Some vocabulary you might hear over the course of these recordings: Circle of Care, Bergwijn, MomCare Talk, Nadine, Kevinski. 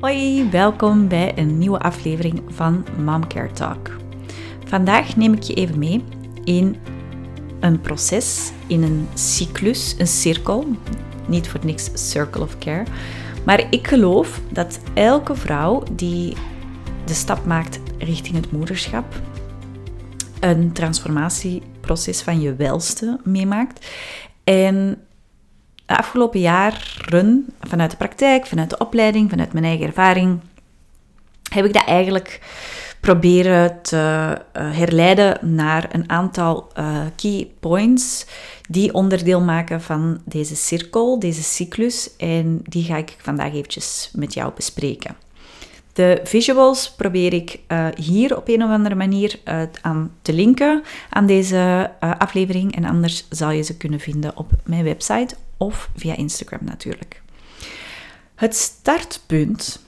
Hoi, welkom bij een nieuwe aflevering van MomCare Talk. Vandaag neem ik je even mee in een proces, in een cyclus, een cirkel. Niet voor niks Circle of Care. Maar ik geloof dat elke vrouw die de stap maakt richting het moederschap, een transformatieproces van je welste meemaakt. En de afgelopen jaren, vanuit de praktijk, vanuit de opleiding, vanuit mijn eigen ervaring, heb ik dat eigenlijk proberen te herleiden naar een aantal key points die onderdeel maken van deze cirkel, deze cyclus. En die ga ik vandaag eventjes met jou bespreken. De visuals probeer ik hier op een of andere manier aan te linken aan deze aflevering. En anders zal je ze kunnen vinden op mijn website of via Instagram natuurlijk. Het startpunt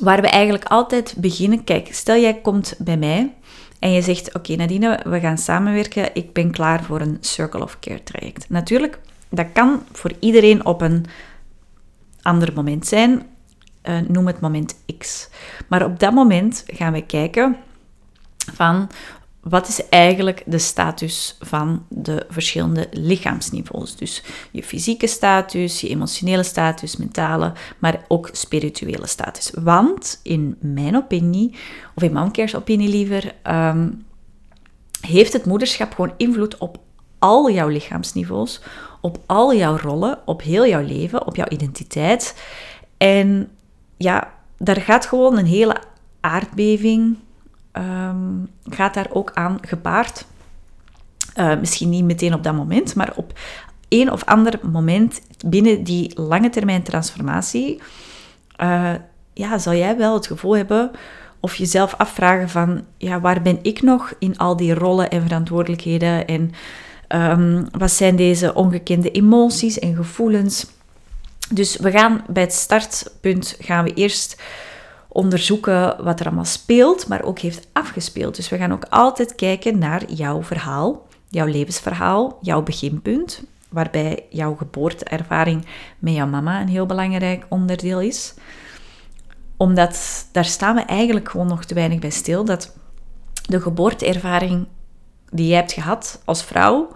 waar we eigenlijk altijd beginnen. Kijk, stel jij komt bij mij en je zegt, oké, Nadine, we gaan samenwerken. Ik ben klaar voor een Circle of Care traject. Natuurlijk, dat kan voor iedereen op een ander moment zijn. Noem het moment X. Maar op dat moment gaan we kijken van wat is eigenlijk de status van de verschillende lichaamsniveaus. Dus je fysieke status, je emotionele status, mentale, maar ook spirituele status. Want in mijn opinie, of in MomCare's opinie liever, heeft het moederschap gewoon invloed op al jouw lichaamsniveaus, op al jouw rollen, op heel jouw leven, op jouw identiteit. En ja, daar gaat gewoon een hele aardbeving, gaat daar ook aan gepaard. Misschien niet meteen op dat moment, maar op een of ander moment binnen die lange termijn transformatie, zal jij wel het gevoel hebben of jezelf afvragen van, ja, waar ben ik nog in al die rollen en verantwoordelijkheden en wat zijn deze ongekende emoties en gevoelens? Dus we gaan bij het startpunt eerst onderzoeken wat er allemaal speelt, maar ook heeft afgespeeld. Dus we gaan ook altijd kijken naar jouw verhaal, jouw levensverhaal, jouw beginpunt, waarbij jouw geboorteervaring met jouw mama een heel belangrijk onderdeel is. Omdat daar staan we eigenlijk gewoon nog te weinig bij stil, dat de geboorteervaring die jij hebt gehad als vrouw,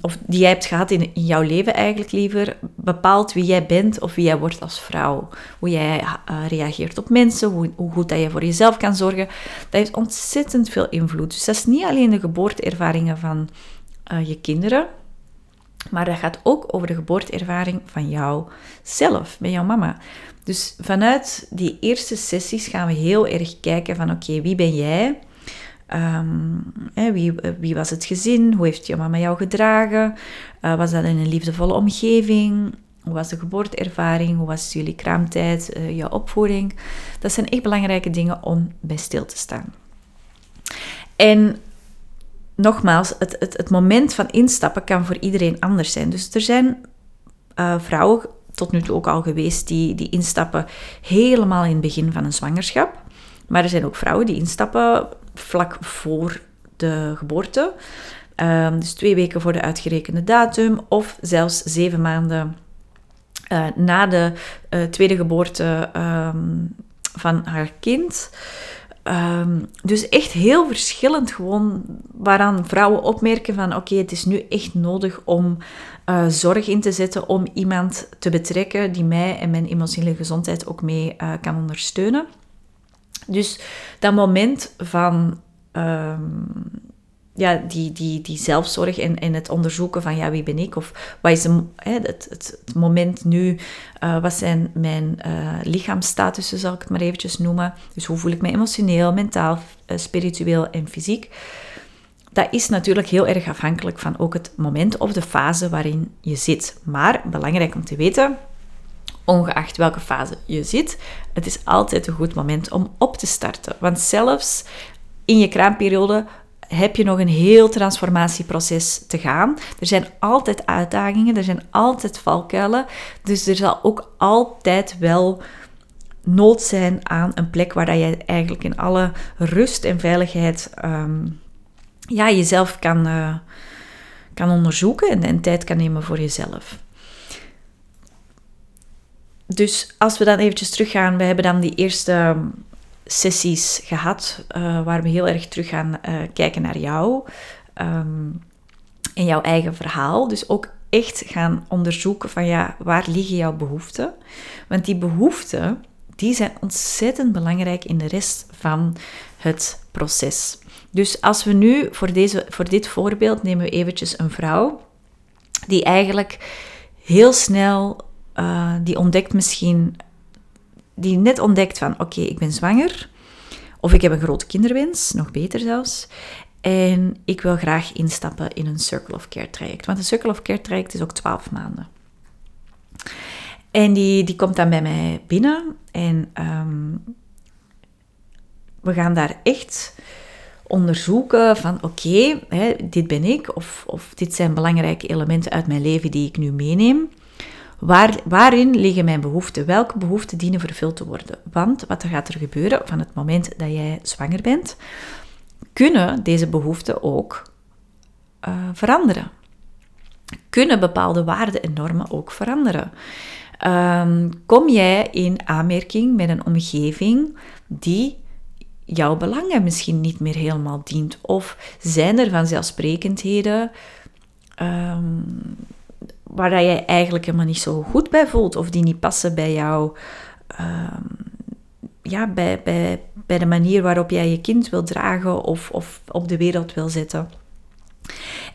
of die jij hebt gehad in jouw leven eigenlijk liever, bepaalt wie jij bent of wie jij wordt als vrouw. Hoe jij reageert op mensen, hoe goed dat je voor jezelf kan zorgen. Dat heeft ontzettend veel invloed. Dus dat is niet alleen de geboorteervaringen van je kinderen, maar dat gaat ook over de geboorteervaring van jouzelf, bij jouw mama. Dus vanuit die eerste sessies gaan we heel erg kijken van oké, wie ben jij? Wie was het gezin? Hoe heeft je mama jou gedragen? Was dat in een liefdevolle omgeving? Hoe was de geboorteervaring? Hoe was jullie kraamtijd? Jouw opvoeding? Dat zijn echt belangrijke dingen om bij stil te staan. En nogmaals, het moment van instappen kan voor iedereen anders zijn. Dus er zijn vrouwen tot nu toe ook al geweest die instappen helemaal in het begin van een zwangerschap. Maar er zijn ook vrouwen die instappen vlak voor de geboorte. Dus 2 weken voor de uitgerekende datum. Of zelfs 7 maanden na de tweede geboorte van haar kind. Dus echt heel verschillend gewoon waaraan vrouwen opmerken van oké, het is nu echt nodig om zorg in te zetten, om iemand te betrekken die mij en mijn emotionele gezondheid ook mee kan ondersteunen. Dus dat moment van die zelfzorg en het onderzoeken van ja, wie ben ik? Of wat is het moment nu, wat zijn mijn lichaamsstatussen, zal ik het maar eventjes noemen. Dus hoe voel ik me emotioneel, mentaal, spiritueel en fysiek? Dat is natuurlijk heel erg afhankelijk van ook het moment of de fase waarin je zit. Maar belangrijk om te weten, ongeacht welke fase je zit, het is altijd een goed moment om op te starten. Want zelfs in je kraamperiode heb je nog een heel transformatieproces te gaan. Er zijn altijd uitdagingen, er zijn altijd valkuilen. Dus er zal ook altijd wel nood zijn aan een plek waar je eigenlijk in alle rust en veiligheid jezelf kan onderzoeken en tijd kan nemen voor jezelf. Dus als we dan eventjes teruggaan, we hebben dan die eerste sessies gehad, waar we heel erg terug gaan kijken naar jou en jouw eigen verhaal. Dus ook echt gaan onderzoeken van ja, waar liggen jouw behoeften? Want die behoeften, die zijn ontzettend belangrijk in de rest van het proces. Dus als we nu voor dit voorbeeld nemen we eventjes een vrouw die eigenlijk heel snel, die net ontdekt van oké, ik ben zwanger of ik heb een grote kinderwens, nog beter zelfs. En ik wil graag instappen in een Circle of Care traject. Want een Circle of Care traject is ook 12 maanden. En die komt dan bij mij binnen. En we gaan daar echt onderzoeken van oké, dit ben ik. Of dit zijn belangrijke elementen uit mijn leven die ik nu meeneem. Waarin liggen mijn behoeften? Welke behoeften dienen vervuld te worden? Want wat gaat er gebeuren van het moment dat jij zwanger bent? Kunnen deze behoeften ook veranderen? Kunnen bepaalde waarden en normen ook veranderen? Kom jij in aanmerking met een omgeving die jouw belangen misschien niet meer helemaal dient? Of zijn er vanzelfsprekendheden waar jij eigenlijk helemaal niet zo goed bij voelt? Of die niet passen bij jou? Bij de manier waarop jij je kind wil dragen of op de wereld wil zetten.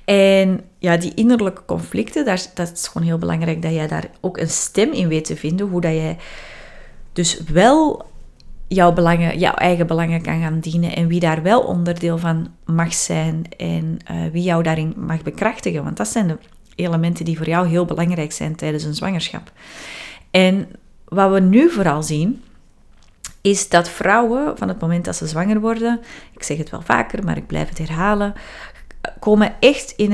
En ja, die innerlijke conflicten, dat is gewoon heel belangrijk dat jij daar ook een stem in weet te vinden. Hoe dat jij dus wel jouw eigen belangen kan gaan dienen en wie daar wel onderdeel van mag zijn en wie jou daarin mag bekrachtigen. Want dat zijn de elementen die voor jou heel belangrijk zijn tijdens een zwangerschap. En wat we nu vooral zien is dat vrouwen van het moment dat ze zwanger worden, ik zeg het wel vaker, maar ik blijf het herhalen, komen echt in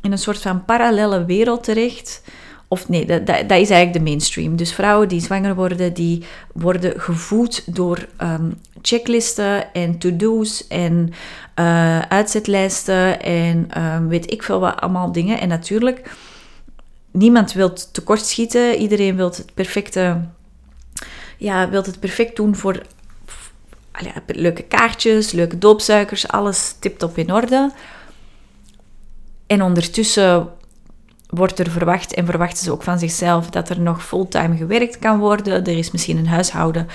een soort van parallele wereld terecht. Of nee, dat is eigenlijk de mainstream. Dus vrouwen die zwanger worden, die worden gevoed door checklisten en to-do's en uitzetlijsten en weet ik veel wat, allemaal dingen. En natuurlijk, niemand wil tekortschieten, iedereen wil het perfecte... Ja, wilt het perfect doen voor leuke kaartjes, leuke doopsuikers, alles tip-top in orde. En ondertussen wordt er verwacht en verwachten ze ook van zichzelf dat er nog fulltime gewerkt kan worden. Er is misschien een huishouden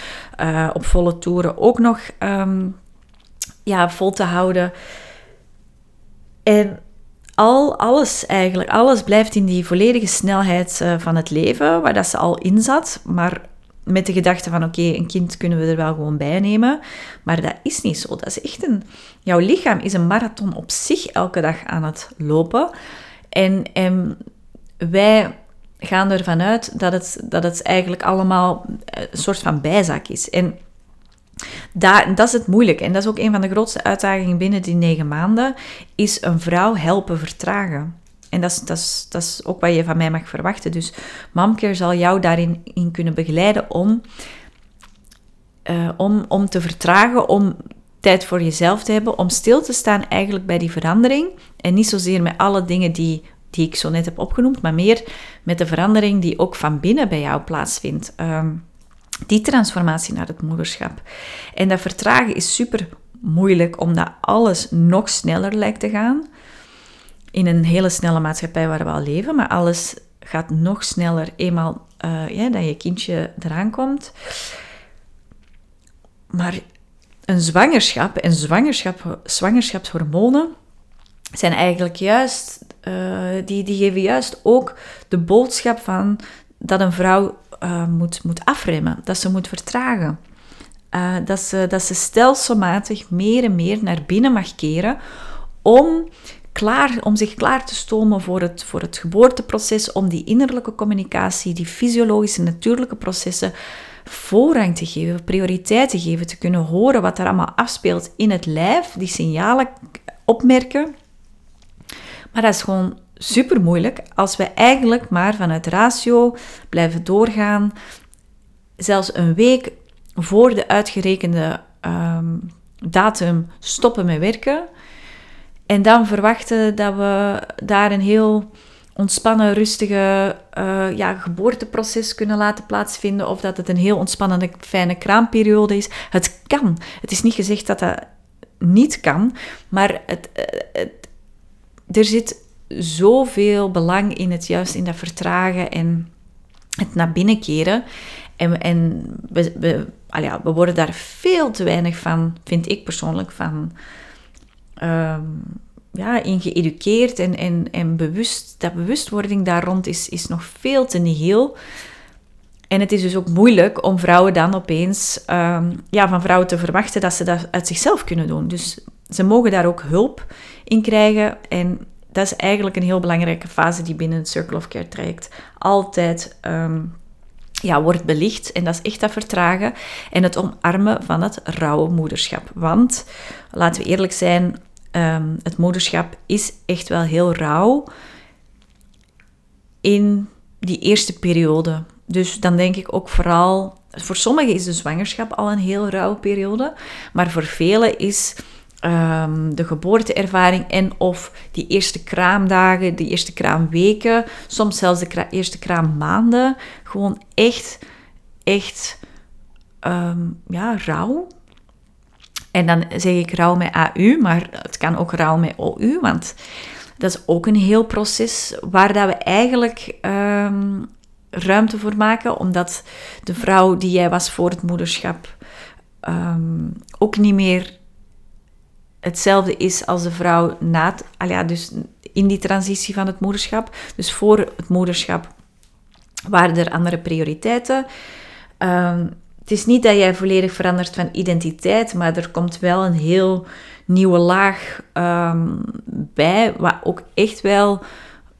op volle toeren ook nog vol te houden. En alles blijft in die volledige snelheid van het leven, waar dat ze al in zat, maar met de gedachte van oké, een kind kunnen we er wel gewoon bij nemen. Maar dat is niet zo. Dat is echt jouw lichaam is een marathon op zich elke dag aan het lopen. En wij gaan ervan uit dat het eigenlijk allemaal een soort van bijzaak is. En dat is het moeilijk. En dat is ook een van de grootste uitdagingen binnen die 9 maanden. Is een vrouw helpen vertragen. En dat is ook wat je van mij mag verwachten. Dus MomCare zal jou daarin kunnen begeleiden om te vertragen, om tijd voor jezelf te hebben, om stil te staan eigenlijk bij die verandering. En niet zozeer met alle dingen die ik zo net heb opgenoemd, maar meer met de verandering die ook van binnen bij jou plaatsvindt. Die transformatie naar het moederschap. En dat vertragen is super moeilijk, omdat alles nog sneller lijkt te gaan. In een hele snelle maatschappij waar we al leven, maar alles gaat nog sneller eenmaal dat je kindje eraan komt. Maar een zwangerschap en zwangerschapshormonen zijn eigenlijk juist, die geven juist ook de boodschap van dat een vrouw moet afremmen, dat ze moet vertragen. Dat ze stelselmatig meer en meer naar binnen mag keren om zich klaar te stomen voor het geboorteproces, om die innerlijke communicatie, die fysiologische, natuurlijke processen voorrang te geven, prioriteit te geven, te kunnen horen wat daar allemaal afspeelt in het lijf, die signalen opmerken. Maar dat is gewoon super moeilijk als we eigenlijk maar vanuit ratio blijven doorgaan, zelfs een week voor de uitgerekende datum stoppen met werken. En dan verwachten dat we daar een heel ontspannen, rustige geboorteproces kunnen laten plaatsvinden, of dat het een heel ontspannende, fijne kraamperiode is. Het kan. Het is niet gezegd dat dat niet kan, maar er zit zoveel belang in het juist in dat vertragen en het naar binnen keren. En we worden daar veel te weinig van, vind ik persoonlijk, van in geëduceerd en bewust. Dat bewustwording daar rond is nog veel te nihil. En het is dus ook moeilijk om vrouwen dan opeens van vrouwen te verwachten dat ze dat uit zichzelf kunnen doen. Dus ze mogen daar ook hulp in krijgen. En dat is eigenlijk een heel belangrijke fase die binnen het Circle of Care traject altijd wordt belicht. En dat is echt dat vertragen en het omarmen van het rauwe moederschap. Want, laten we eerlijk zijn, het moederschap is echt wel heel rauw in die eerste periode. Dus dan denk ik ook vooral, voor sommigen is de zwangerschap al een heel rauwe periode, maar voor velen is de geboorteervaring en of die eerste kraamdagen, die eerste kraamweken, soms zelfs de eerste kraammaanden, gewoon echt rauw. En dan zeg ik rauw met AU, maar het kan ook rauw met OU, want dat is ook een heel proces waar dat we eigenlijk ruimte voor maken, omdat de vrouw die jij was voor het moederschap ook niet meer hetzelfde is als de vrouw na het, dus in die transitie van het moederschap. Dus voor het moederschap waren er andere prioriteiten. Het is niet dat jij volledig verandert van identiteit, maar er komt wel een heel nieuwe laag bij, wat ook echt wel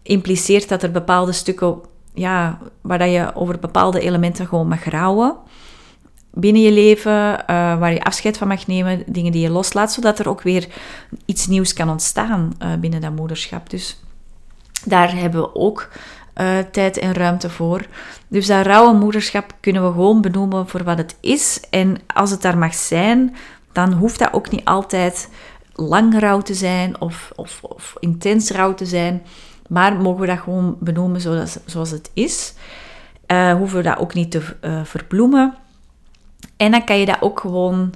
impliceert dat er bepaalde stukken, waar dat je over bepaalde elementen gewoon mag rouwen binnen je leven, waar je afscheid van mag nemen, dingen die je loslaat, zodat er ook weer iets nieuws kan ontstaan binnen dat moederschap. Dus daar hebben we ook tijd en ruimte voor. Dus dat rauwe moederschap kunnen we gewoon benoemen voor wat het is. En als het daar mag zijn, dan hoeft dat ook niet altijd lang rauw te zijn of intens rauw te zijn. Maar mogen we dat gewoon benoemen zoals het is. Hoeven we dat ook niet te verbloemen. En dan kan je dat ook gewoon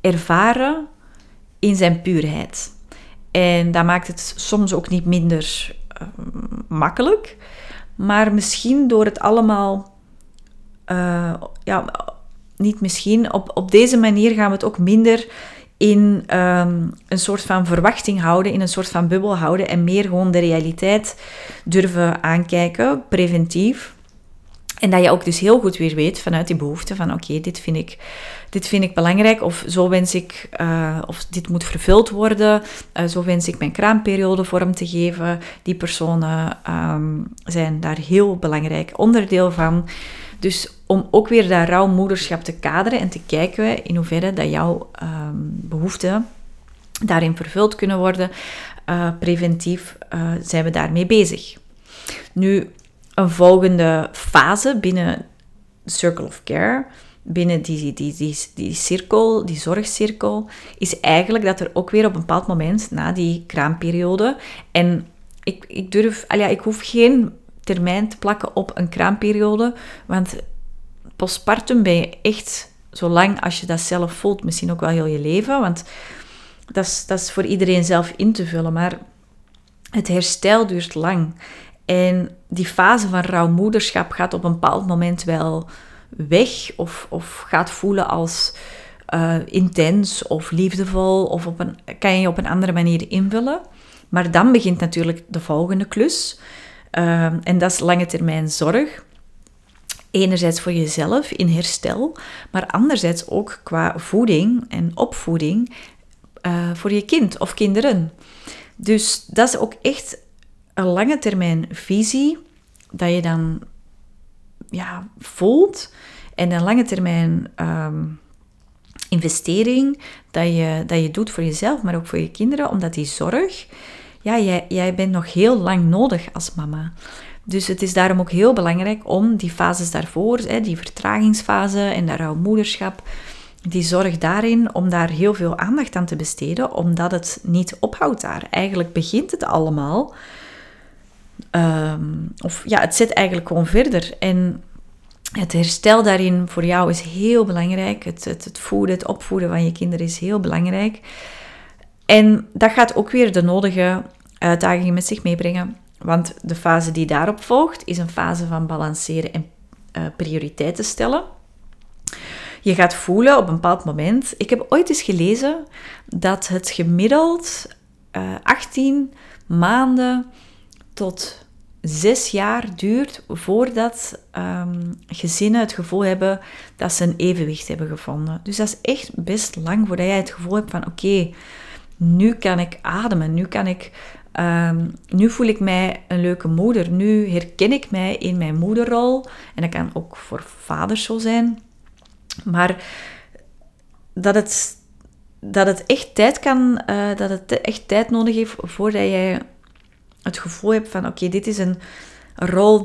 ervaren in zijn puurheid. En dat maakt het soms ook niet minder makkelijk. Maar misschien door het allemaal... niet misschien. Op deze manier gaan we het ook minder in een soort van verwachting houden, in een soort van bubbel houden en meer gewoon de realiteit durven aankijken, preventief. En dat je ook dus heel goed weer weet vanuit die behoefte van oké, dit vind ik belangrijk, of zo wens ik, of dit moet vervuld worden, zo wens ik mijn kraamperiode vorm te geven. Die personen zijn daar heel belangrijk onderdeel van. Dus om ook weer dat rauw moederschap te kaderen en te kijken in hoeverre dat jouw behoeften daarin vervuld kunnen worden, preventief zijn we daarmee bezig. Nu, een volgende fase binnen Circle of Care, binnen die cirkel, die zorgcirkel, is eigenlijk dat er ook weer op een bepaald moment na die kraamperiode, en ik hoef geen termijn te plakken op een kraamperiode, want postpartum ben je echt zo lang als je dat zelf voelt, misschien ook wel heel je leven, want dat is voor iedereen zelf in te vullen, maar het herstel duurt lang. En die fase van rouwmoederschap gaat op een bepaald moment wel weg of gaat voelen als intens of liefdevol, of kan je op een andere manier invullen. Maar dan begint natuurlijk de volgende klus. En dat is lange termijn zorg. Enerzijds voor jezelf in herstel, maar anderzijds ook qua voeding en opvoeding voor je kind of kinderen. Dus dat is ook echt een lange termijn visie dat je dan voelt, en een lange termijn investering dat je doet voor jezelf, maar ook voor je kinderen, omdat die zorg, jij bent nog heel lang nodig als mama. Dus het is daarom ook heel belangrijk om die fases daarvoor, die vertragingsfase en dat rouwmoederschap, die zorg daarin, om daar heel veel aandacht aan te besteden, omdat het niet ophoudt daar. Eigenlijk begint het allemaal Het zit eigenlijk gewoon verder. En het herstel daarin voor jou is heel belangrijk. Het opvoeden van je kinderen is heel belangrijk. En dat gaat ook weer de nodige uitdagingen met zich meebrengen. Want de fase die daarop volgt is een fase van balanceren en prioriteiten stellen. Je gaat voelen op een bepaald moment. Ik heb ooit eens gelezen dat het gemiddeld 18 maanden tot 6 jaar duurt voordat gezinnen het gevoel hebben dat ze een evenwicht hebben gevonden. Dus dat is echt best lang voordat jij het gevoel hebt van oké, nu kan ik ademen, nu voel ik mij een leuke moeder, nu herken ik mij in mijn moederrol. En dat kan ook voor vaders zo zijn. Maar dat het echt tijd nodig heeft voordat jij het gevoel hebt van oké, dit is een rol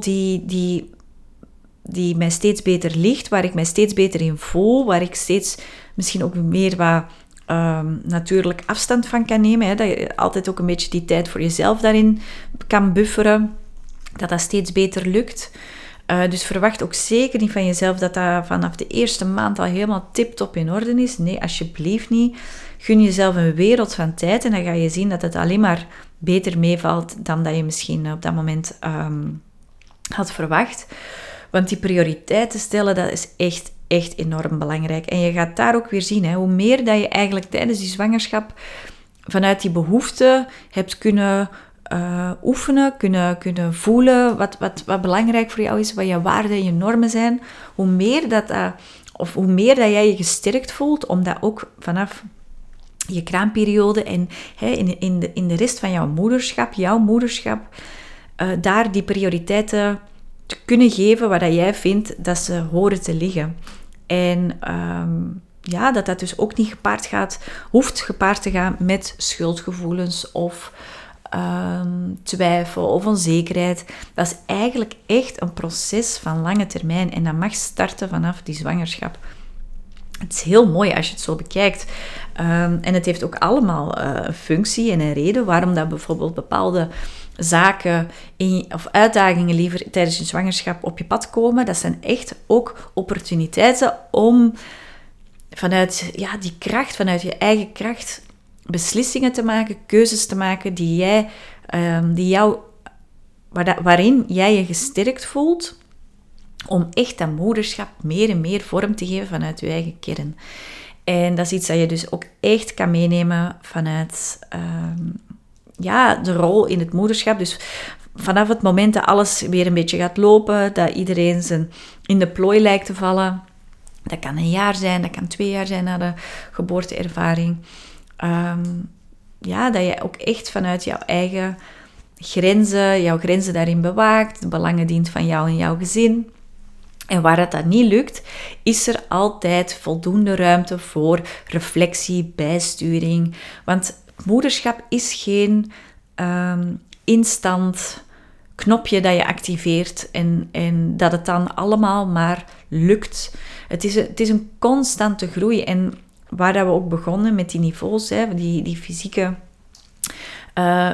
die mij steeds beter ligt, waar ik mij steeds beter in voel, waar ik steeds misschien ook meer wat natuurlijk afstand van kan nemen. Hè, dat je altijd ook een beetje die tijd voor jezelf daarin kan bufferen, dat steeds beter lukt. Dus verwacht ook zeker niet van jezelf dat vanaf de eerste maand al helemaal tip-top in orde is. Nee, alsjeblieft niet. Gun jezelf een wereld van tijd en dan ga je zien dat het alleen maar beter meevalt dan dat je misschien op dat moment had verwacht. Want die prioriteiten stellen, dat is echt, echt enorm belangrijk. En je gaat daar ook weer zien, hè, hoe meer dat je eigenlijk tijdens die zwangerschap vanuit die behoefte hebt kunnen oefenen, kunnen voelen wat belangrijk voor jou is, wat je waarden en je normen zijn, hoe meer dat jij je gesterkt voelt om dat ook vanaf je kraamperiode en in de rest van jouw moederschap, daar die prioriteiten te kunnen geven waar dat jij vindt dat ze horen te liggen. En dat dus ook niet hoeft gepaard te gaan met schuldgevoelens of twijfel of onzekerheid. Dat is eigenlijk echt een proces van lange termijn en dat mag starten vanaf die zwangerschap. Het is heel mooi als je het zo bekijkt. En het heeft ook allemaal een functie en een reden waarom dat bijvoorbeeld bepaalde zaken of uitdagingen liever tijdens je zwangerschap op je pad komen. Dat zijn echt ook opportuniteiten om vanuit vanuit je eigen kracht beslissingen te maken, keuzes te maken waarin jij je gesterkt voelt om echt dat moederschap meer en meer vorm te geven vanuit je eigen kern. En dat is iets dat je dus ook echt kan meenemen vanuit de rol in het moederschap. Dus vanaf het moment dat alles weer een beetje gaat lopen, dat iedereen in de plooi lijkt te vallen, dat kan een jaar zijn, dat kan 2 jaar zijn na de geboorteervaring, dat je ook echt vanuit jouw eigen grenzen, daarin bewaakt, de belangen dient van jou en jouw gezin. En waar dat niet lukt, is er altijd voldoende ruimte voor reflectie, bijsturing. Want moederschap is geen instant knopje dat je activeert en dat het dan allemaal maar lukt. Het is een constante groei. En waar dat we ook begonnen met die niveaus, hè, die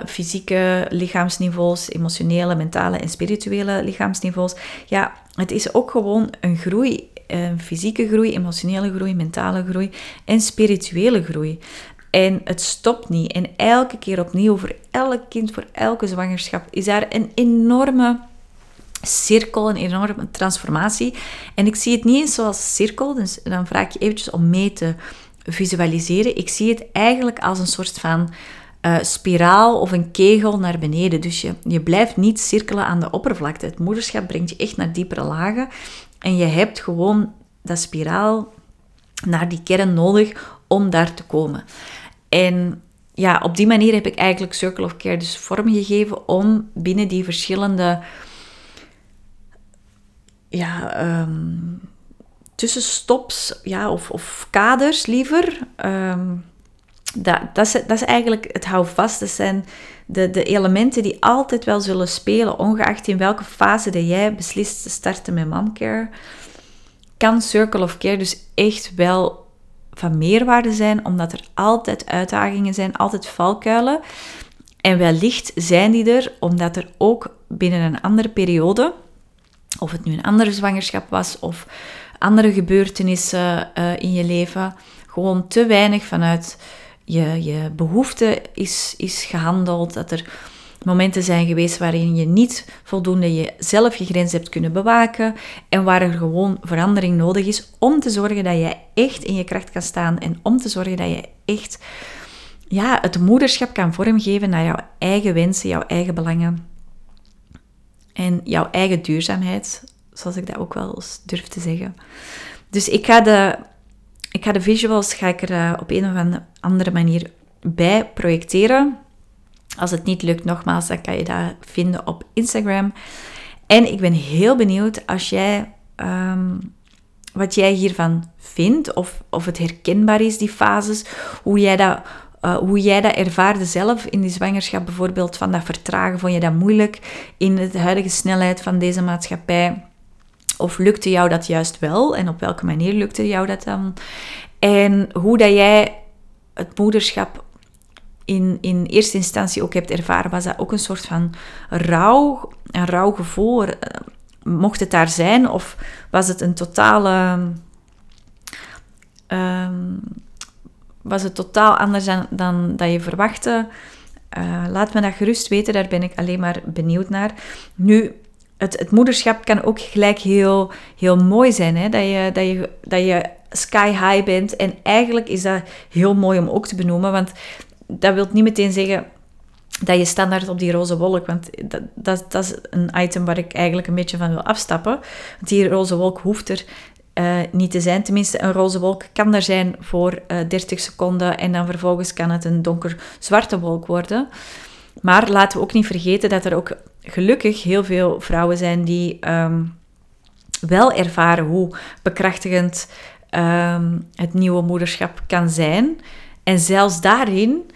fysieke lichaamsniveaus, emotionele, mentale en spirituele lichaamsniveaus. Ja, het is ook gewoon een groei, fysieke groei, emotionele groei, mentale groei en spirituele groei. En het stopt niet. En elke keer opnieuw, voor elk kind, voor elke zwangerschap, is daar een enorme cirkel, een enorme transformatie. En ik zie het niet eens zoals cirkel, dus dan vraag je eventjes om mee te visualiseren. Ik zie het eigenlijk als een soort van spiraal of een kegel naar beneden. Dus je blijft niet cirkelen aan de oppervlakte. Het moederschap brengt je echt naar diepere lagen. En je hebt gewoon dat spiraal naar die kern nodig om daar te komen. En op die manier heb ik eigenlijk Circle of Care dus vormgegeven om binnen die verschillende tussenstops of kaders liever. Dat is eigenlijk het houvast. Dat zijn de elementen die altijd wel zullen spelen, ongeacht in welke fase dat jij beslist te starten met MomCare. Kan Circle of Care dus echt wel van meerwaarde zijn, omdat er altijd uitdagingen zijn, altijd valkuilen. En wellicht zijn die er omdat er ook binnen een andere periode, of het nu een andere zwangerschap was of andere gebeurtenissen in je leven, gewoon te weinig vanuit je behoefte is gehandeld. Dat er momenten zijn geweest waarin je niet voldoende zelf je grens hebt kunnen bewaken en waar er gewoon verandering nodig is om te zorgen dat je echt in je kracht kan staan en om te zorgen dat je echt het moederschap kan vormgeven naar jouw eigen wensen, jouw eigen belangen en jouw eigen duurzaamheid, zoals ik dat ook wel eens durf te zeggen. Dus ik ga de visuals ga ik er op een of andere manier bij projecteren. Als het niet lukt, nogmaals, dan kan je dat vinden op Instagram. En ik ben heel benieuwd als jij, wat jij hiervan vindt, of het herkenbaar is, die fases, hoe jij dat ervaarde zelf in die zwangerschap bijvoorbeeld, van dat vertragen, vond je dat moeilijk in de huidige snelheid van deze maatschappij? Of lukte jou dat juist wel? En op welke manier lukte jou dat dan? En hoe dat jij het moederschap in eerste instantie ook hebt ervaren, was dat ook een soort van rouw, een rauw gevoel? Mocht het daar zijn? Of was het een totale... was het totaal anders dan dat je verwachtte? Laat me dat gerust weten, daar ben ik alleen maar benieuwd naar. Nu, het moederschap kan ook gelijk heel, heel mooi zijn, hè? Dat je sky high bent. En eigenlijk is dat heel mooi om ook te benoemen, want dat wil niet meteen zeggen dat je standaard op die roze wolk, want dat is een item waar ik eigenlijk een beetje van wil afstappen. Want die roze wolk hoeft er niet te zijn. Tenminste, een roze wolk kan er zijn voor 30 seconden en dan vervolgens kan het een donker-zwarte wolk worden. Maar laten we ook niet vergeten dat er ook gelukkig heel veel vrouwen zijn die wel ervaren hoe bekrachtigend het nieuwe moederschap kan zijn. En zelfs daarin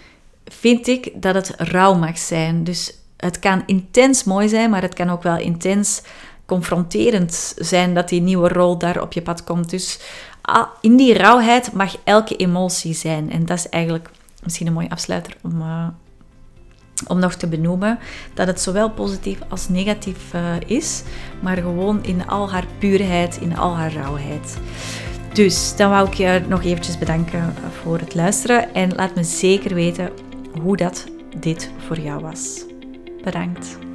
vind ik dat het rauw mag zijn. Dus het kan intens mooi zijn, maar het kan ook wel intens confronterend zijn dat die nieuwe rol daar op je pad komt. Dus in die rauwheid mag elke emotie zijn. En dat is eigenlijk misschien een mooie afsluiter om nog te benoemen. Dat het zowel positief als negatief is, maar gewoon in al haar puurheid, in al haar rauwheid. Dus dan wou ik je nog eventjes bedanken voor het luisteren. En laat me zeker weten hoe dat dit voor jou was. Bedankt.